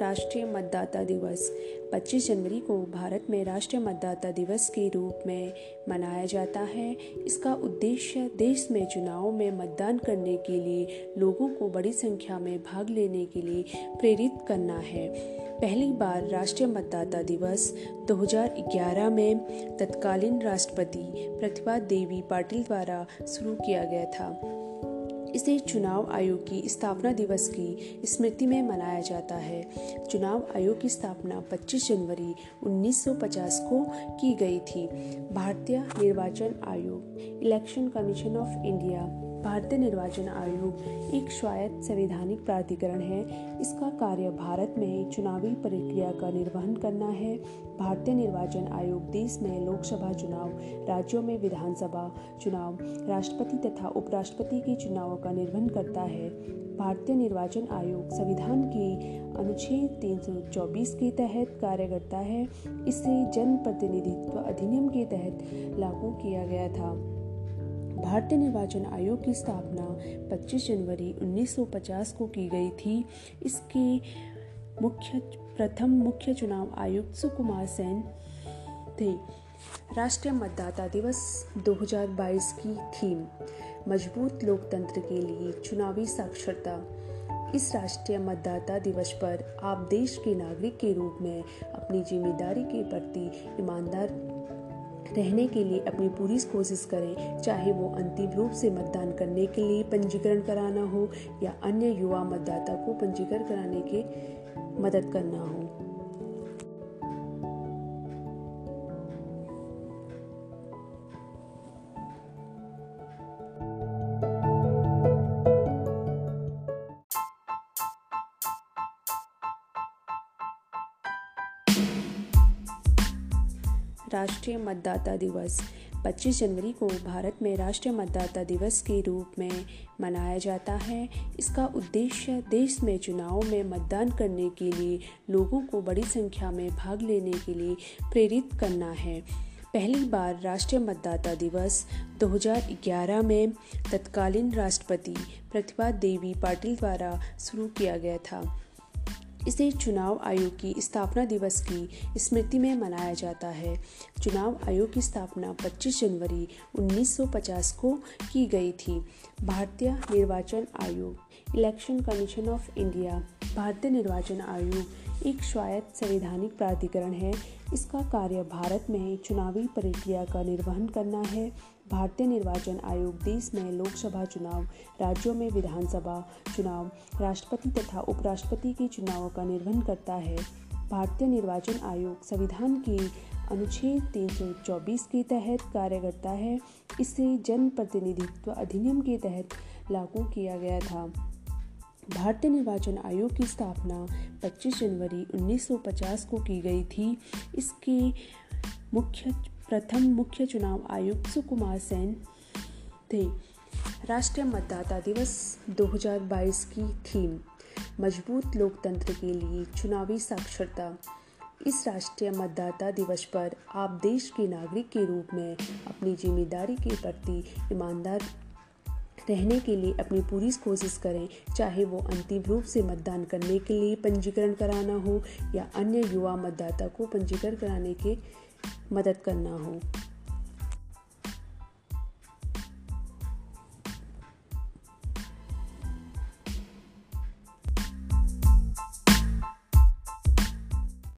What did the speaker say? राष्ट्रीय मतदाता दिवस। 25 जनवरी को भारत में राष्ट्रीय मतदाता दिवस के रूप में मनाया जाता है। इसका उद्देश्य देश में चुनाव में मतदान करने के लिए लोगों को बड़ी संख्या में भाग लेने के लिए प्रेरित करना है। पहली बार राष्ट्रीय मतदाता दिवस 2011 में तत्कालीन राष्ट्रपति प्रतिभा देवी पाटिल द्वारा शुरू किया गया था। इसे चुनाव आयोग की स्थापना दिवस की स्मृति में मनाया जाता है। चुनाव आयोग की स्थापना 25 जनवरी 1950 को की गई थी। भारतीय निर्वाचन आयोग, इलेक्शन कमीशन ऑफ इंडिया। भारतीय निर्वाचन आयोग एक स्वायत्त संवैधानिक प्राधिकरण है। इसका कार्य भारत में चुनावी प्रक्रिया का निर्वहन करना है। भारतीय निर्वाचन आयोग देश में लोकसभा चुनाव, राज्यों में विधानसभा चुनाव, राष्ट्रपति तथा उपराष्ट्रपति के चुनावों का निर्वहन करता है। भारतीय निर्वाचन आयोग संविधान के अनुच्छेद 324 के तहत कार्य करता है। इसे जन प्रतिनिधित्व अधिनियम के तहत लागू किया गया था। भारतीय निर्वाचन आयोग की स्थापना 25 जनवरी 1950 को की गई थी। इसके प्रथम मुख्य चुनाव आयुक्त सुकुमार सेन थे। राष्ट्रीय मतदाता दिवस 2022 की थीम मजबूत लोकतंत्र के लिए चुनावी साक्षरता। इस राष्ट्रीय मतदाता दिवस पर आप देश के नागरिक के रूप में अपनी जिम्मेदारी के प्रति ईमानदार रहने के लिए अपनी पूरी कोशिश करें, चाहे वो अंतिम रूप से मतदान करने के लिए पंजीकरण कराना हो या अन्य युवा मतदाता को पंजीकरण कराने के मदद करना हो। राष्ट्रीय मतदाता दिवस 25 जनवरी को भारत में राष्ट्रीय मतदाता दिवस के रूप में मनाया जाता है। इसका उद्देश्य देश में चुनाव में मतदान करने के लिए लोगों को बड़ी संख्या में भाग लेने के लिए प्रेरित करना है। पहली बार राष्ट्रीय मतदाता दिवस 2011 में तत्कालीन राष्ट्रपति प्रतिभा देवी पाटिल द्वारा शुरू किया गया था। इसे चुनाव आयोग की स्थापना दिवस की स्मृति में मनाया जाता है। चुनाव आयोग की स्थापना 25 जनवरी 1950 को की गई थी। भारतीय निर्वाचन आयोग, इलेक्शन कमीशन ऑफ इंडिया। भारतीय निर्वाचन आयोग एक स्वायत्त संवैधानिक प्राधिकरण है। इसका कार्य भारत में चुनावी प्रक्रिया का निर्वहन करना है। भारतीय निर्वाचन आयोग देश में लोकसभा चुनाव, राज्यों में विधानसभा चुनाव, राष्ट्रपति तथा उपराष्ट्रपति के चुनावों का निर्वहन करता है। भारतीय निर्वाचन आयोग संविधान के अनुच्छेद 324 के तहत कार्य करता है। इसे जन प्रतिनिधित्व अधिनियम के तहत लागू किया गया था। भारतीय निर्वाचन आयोग की स्थापना 25 जनवरी 1950 को की गई थी। इसके प्रथम मुख्य चुनाव आयुक्त सुकुमार सेन थे। राष्ट्रीय मतदाता दिवस 2022 की थीम मजबूत लोकतंत्र के लिए चुनावी साक्षरता। इस राष्ट्रीय मतदाता दिवस पर आप देश के नागरिक के रूप में अपनी जिम्मेदारी के प्रति ईमानदार रहने के लिए अपनी पूरी कोशिश करें, चाहे वो अंतिम रूप से मतदान करने के लिए पंजीकरण कराना हो या अन्य युवा मतदाता को पंजीकरण कराने के मदद करना हो।